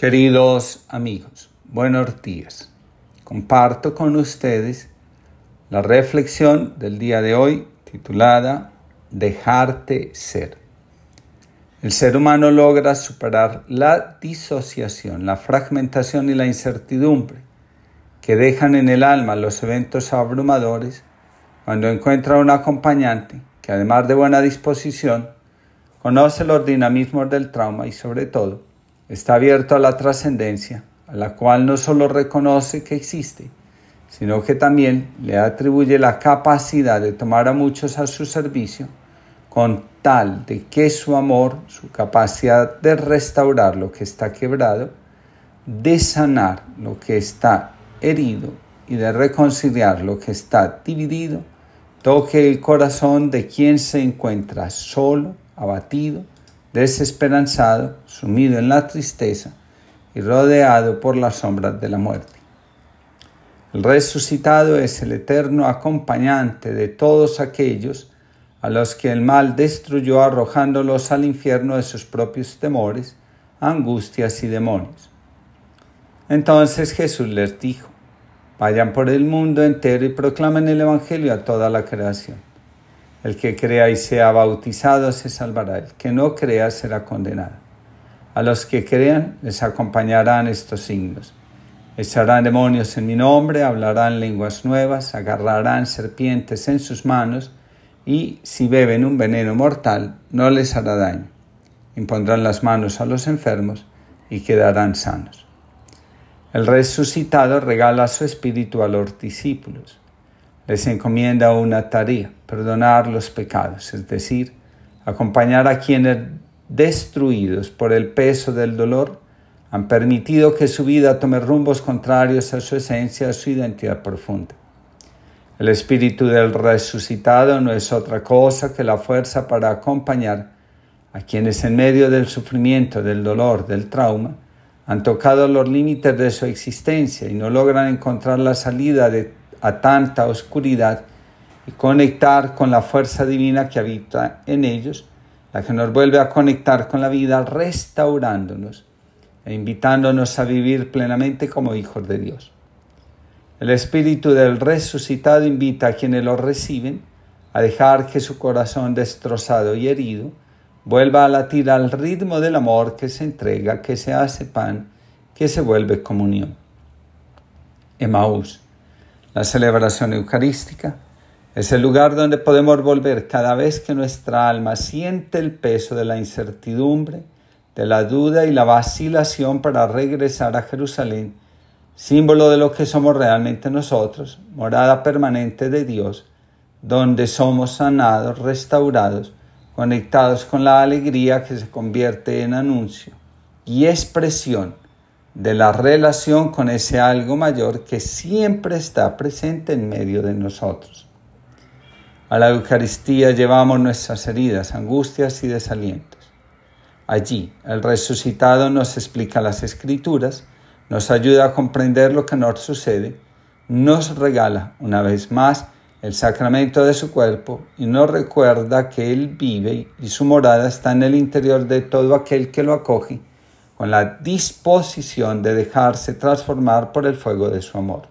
Queridos amigos, buenos días. Comparto con ustedes la reflexión del día de hoy titulada Dejarte ser. El ser humano logra superar la disociación, la fragmentación y la incertidumbre que dejan en el alma los eventos abrumadores cuando encuentra un acompañante que, además de buena disposición, conoce los dinamismos del trauma y, sobre todo, está abierto a la trascendencia, a la cual no solo reconoce que existe, sino que también le atribuye la capacidad de tomar a muchos a su servicio, con tal de que su amor, su capacidad de restaurar lo que está quebrado, de sanar lo que está herido y de reconciliar lo que está dividido, toque el corazón de quien se encuentra solo, abatido, desesperanzado, sumido en la tristeza y rodeado por las sombras de la muerte. El resucitado es el eterno acompañante de todos aquellos a los que el mal destruyó arrojándolos al infierno de sus propios temores, angustias y demonios. Entonces Jesús les dijo: vayan por el mundo entero y proclamen el evangelio a toda la creación. El que crea y sea bautizado se salvará, el que no crea será condenado. A los que crean les acompañarán estos signos. Echarán demonios en mi nombre, hablarán lenguas nuevas, agarrarán serpientes en sus manos y si beben un veneno mortal no les hará daño. Impondrán las manos a los enfermos y quedarán sanos. El resucitado regala su espíritu a los discípulos. Les encomienda una tarea, perdonar los pecados, es decir, acompañar a quienes destruidos por el peso del dolor han permitido que su vida tome rumbos contrarios a su esencia, a su identidad profunda. El espíritu del resucitado no es otra cosa que la fuerza para acompañar a quienes en medio del sufrimiento, del dolor, del trauma, han tocado los límites de su existencia y no logran encontrar la salida a tanta oscuridad y conectar con la fuerza divina que habita en ellos, la que nos vuelve a conectar con la vida, restaurándonos e invitándonos a vivir plenamente como hijos de Dios. El espíritu del resucitado invita a quienes lo reciben a dejar que su corazón destrozado y herido vuelva a latir al ritmo del amor que se entrega, que se hace pan, que se vuelve comunión. Emaús. La celebración eucarística es el lugar donde podemos volver cada vez que nuestra alma siente el peso de la incertidumbre, de la duda y la vacilación para regresar a Jerusalén, símbolo de lo que somos realmente nosotros, morada permanente de Dios, donde somos sanados, restaurados, conectados con la alegría que se convierte en anuncio y expresión de la relación con ese algo mayor que siempre está presente en medio de nosotros. A la Eucaristía llevamos nuestras heridas, angustias y desalientos. Allí, el resucitado nos explica las Escrituras, nos ayuda a comprender lo que nos sucede, nos regala una vez más el sacramento de su cuerpo y nos recuerda que Él vive y su morada está en el interior de todo aquel que lo acoge, con la disposición de dejarse transformar por el fuego de su amor.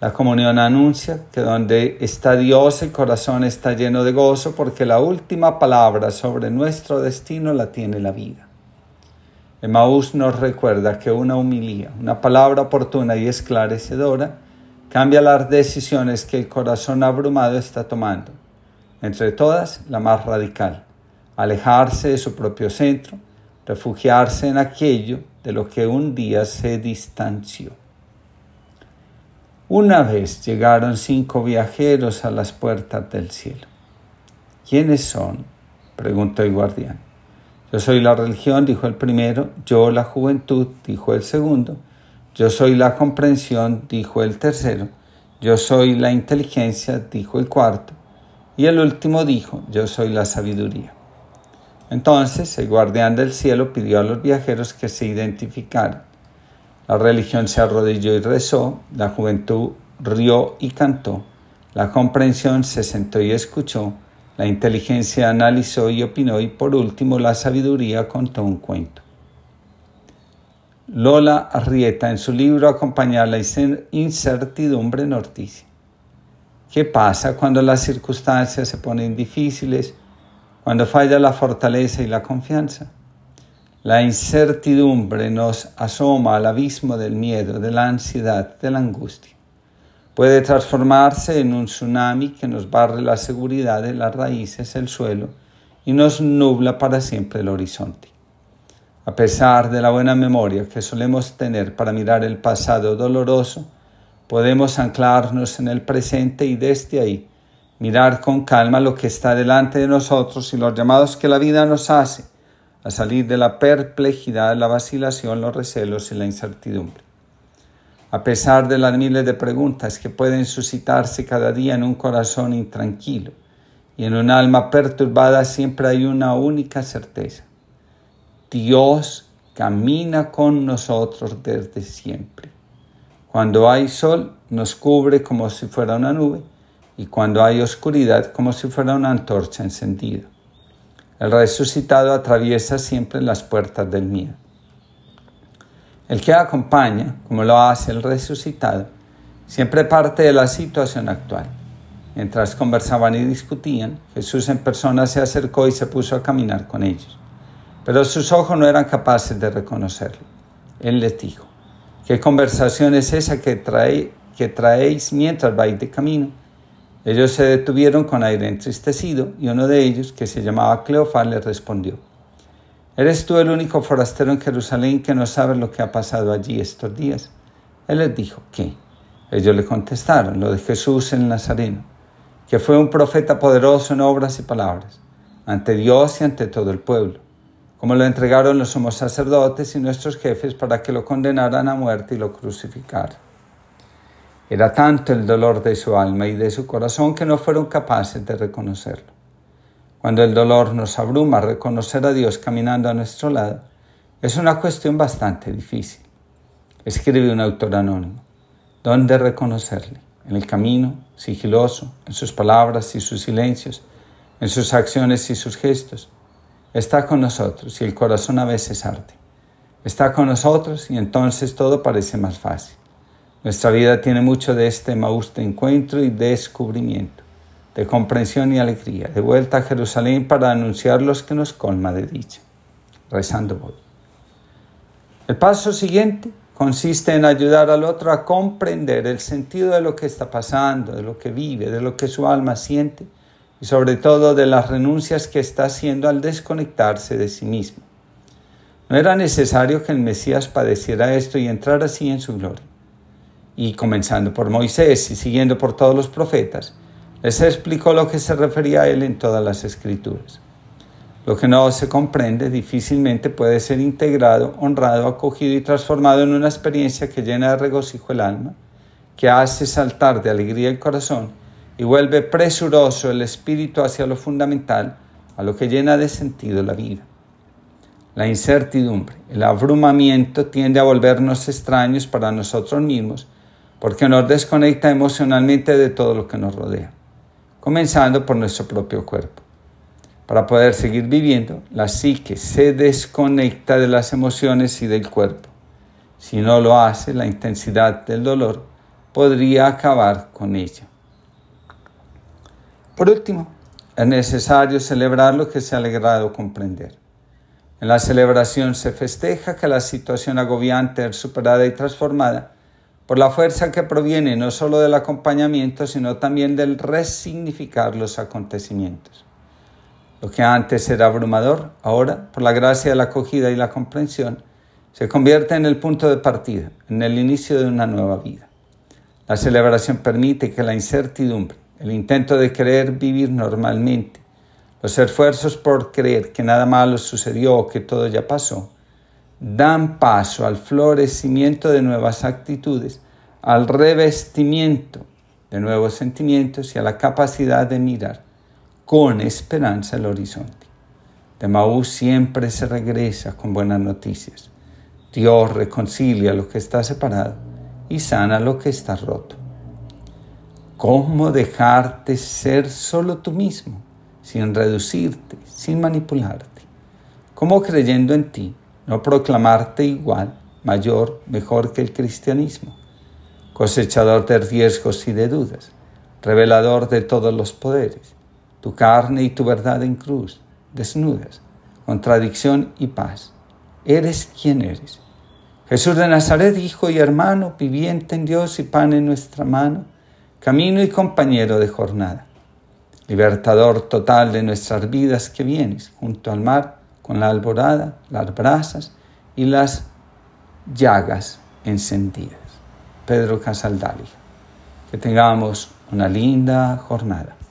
La comunión anuncia que donde está Dios el corazón está lleno de gozo, porque la última palabra sobre nuestro destino la tiene la vida. Emaús nos recuerda que una homilía, una palabra oportuna y esclarecedora, cambia las decisiones que el corazón abrumado está tomando. Entre todas, la más radical: alejarse de su propio centro, refugiarse en aquello de lo que un día se distanció. Una vez llegaron 5 viajeros a las puertas del cielo. ¿Quiénes son?, preguntó el guardián. Yo soy la religión, dijo el primero. Yo la juventud, dijo el segundo. Yo soy la comprensión, dijo el tercero. Yo soy la inteligencia, dijo el cuarto. Y el último dijo: yo soy la sabiduría. Entonces el guardián del cielo pidió a los viajeros que se identificaran. La religión se arrodilló y rezó, la juventud rió y cantó, la comprensión se sentó y escuchó, la inteligencia analizó y opinó y por último la sabiduría contó un cuento. Lola Arrieta, en su libro Acompañar la incertidumbre, nos dice: ¿qué pasa cuando las circunstancias se ponen difíciles, cuando falla la fortaleza y la confianza? La incertidumbre nos asoma al abismo del miedo, de la ansiedad, de la angustia. Puede transformarse en un tsunami que nos barre la seguridad de las raíces, el suelo, y nos nubla para siempre el horizonte. A pesar de la buena memoria que solemos tener para mirar el pasado doloroso, podemos anclarnos en el presente y desde ahí mirar con calma lo que está delante de nosotros y los llamados que la vida nos hace a salir de la perplejidad, la vacilación, los recelos y la incertidumbre. A pesar de las miles de preguntas que pueden suscitarse cada día en un corazón intranquilo y en un alma perturbada, siempre hay una única certeza: Dios camina con nosotros desde siempre. Cuando hay sol, nos cubre como si fuera una nube, y cuando hay oscuridad, como si fuera una antorcha encendida. El resucitado atraviesa siempre las puertas del miedo. El que acompaña, como lo hace el resucitado, siempre parte de la situación actual. Mientras conversaban y discutían, Jesús en persona se acercó y se puso a caminar con ellos. Pero sus ojos no eran capaces de reconocerlo. Él les dijo: ¿qué conversación es esa que traéis mientras vais de camino? Ellos se detuvieron con aire entristecido, y uno de ellos, que se llamaba Cleofás, les respondió: ¿eres tú el único forastero en Jerusalén que no sabe lo que ha pasado allí estos días? Él les dijo: ¿qué? Ellos le contestaron: lo de Jesús el Nazareno, que fue un profeta poderoso en obras y palabras, ante Dios y ante todo el pueblo, como lo entregaron los sumos sacerdotes y nuestros jefes para que lo condenaran a muerte y lo crucificaran. Era tanto el dolor de su alma y de su corazón que no fueron capaces de reconocerlo. Cuando el dolor nos abruma, reconocer a Dios caminando a nuestro lado es una cuestión bastante difícil. Escribe un autor anónimo: ¿dónde reconocerle? En el camino, sigiloso, en sus palabras y sus silencios, en sus acciones y sus gestos. Está con nosotros y el corazón a veces arde. Está con nosotros y entonces todo parece más fácil. Nuestra vida tiene mucho de este Emaús de encuentro y descubrimiento, de comprensión y alegría, de vuelta a Jerusalén para anunciar los que nos colma de dicha. Rezando voy. El paso siguiente consiste en ayudar al otro a comprender el sentido de lo que está pasando, de lo que vive, de lo que su alma siente, y sobre todo de las renuncias que está haciendo al desconectarse de sí mismo. No era necesario que el Mesías padeciera esto y entrara así en su gloria. Y comenzando por Moisés y siguiendo por todos los profetas, les explicó lo que se refería a él en todas las Escrituras. Lo que no se comprende difícilmente puede ser integrado, honrado, acogido y transformado en una experiencia que llena de regocijo el alma, que hace saltar de alegría el corazón y vuelve presuroso el espíritu hacia lo fundamental, a lo que llena de sentido la vida. La incertidumbre, el abrumamiento tiende a volvernos extraños para nosotros mismos porque nos desconecta emocionalmente de todo lo que nos rodea, comenzando por nuestro propio cuerpo. Para poder seguir viviendo, la psique se desconecta de las emociones y del cuerpo. Si no lo hace, la intensidad del dolor podría acabar con ella. Por último, es necesario celebrar lo que se ha logrado comprender. En la celebración se festeja que la situación agobiante es superada y transformada por la fuerza que proviene no solo del acompañamiento, sino también del resignificar los acontecimientos. Lo que antes era abrumador, ahora, por la gracia de la acogida y la comprensión, se convierte en el punto de partida, en el inicio de una nueva vida. La celebración permite que la incertidumbre, el intento de querer vivir normalmente, los esfuerzos por creer que nada malo sucedió o que todo ya pasó, dan paso al florecimiento de nuevas actitudes, al revestimiento de nuevos sentimientos y a la capacidad de mirar con esperanza el horizonte. De Maús siempre se regresa con buenas noticias. Dios reconcilia lo que está separado y sana lo que está roto. ¿Cómo dejarte ser solo tú mismo, sin reducirte, sin manipularte? ¿Cómo creyendo en ti, no proclamarte igual, mayor, mejor que el cristianismo, cosechador de riesgos y de dudas, revelador de todos los poderes, tu carne y tu verdad en cruz, desnudas, contradicción y paz. Eres quien eres. Jesús de Nazaret, hijo y hermano, viviente en Dios y pan en nuestra mano, camino y compañero de jornada, libertador total de nuestras vidas que vienes junto al mar con la alborada, las brasas y las llagas encendidas. Pedro Casaldáliga. Que tengamos una linda jornada.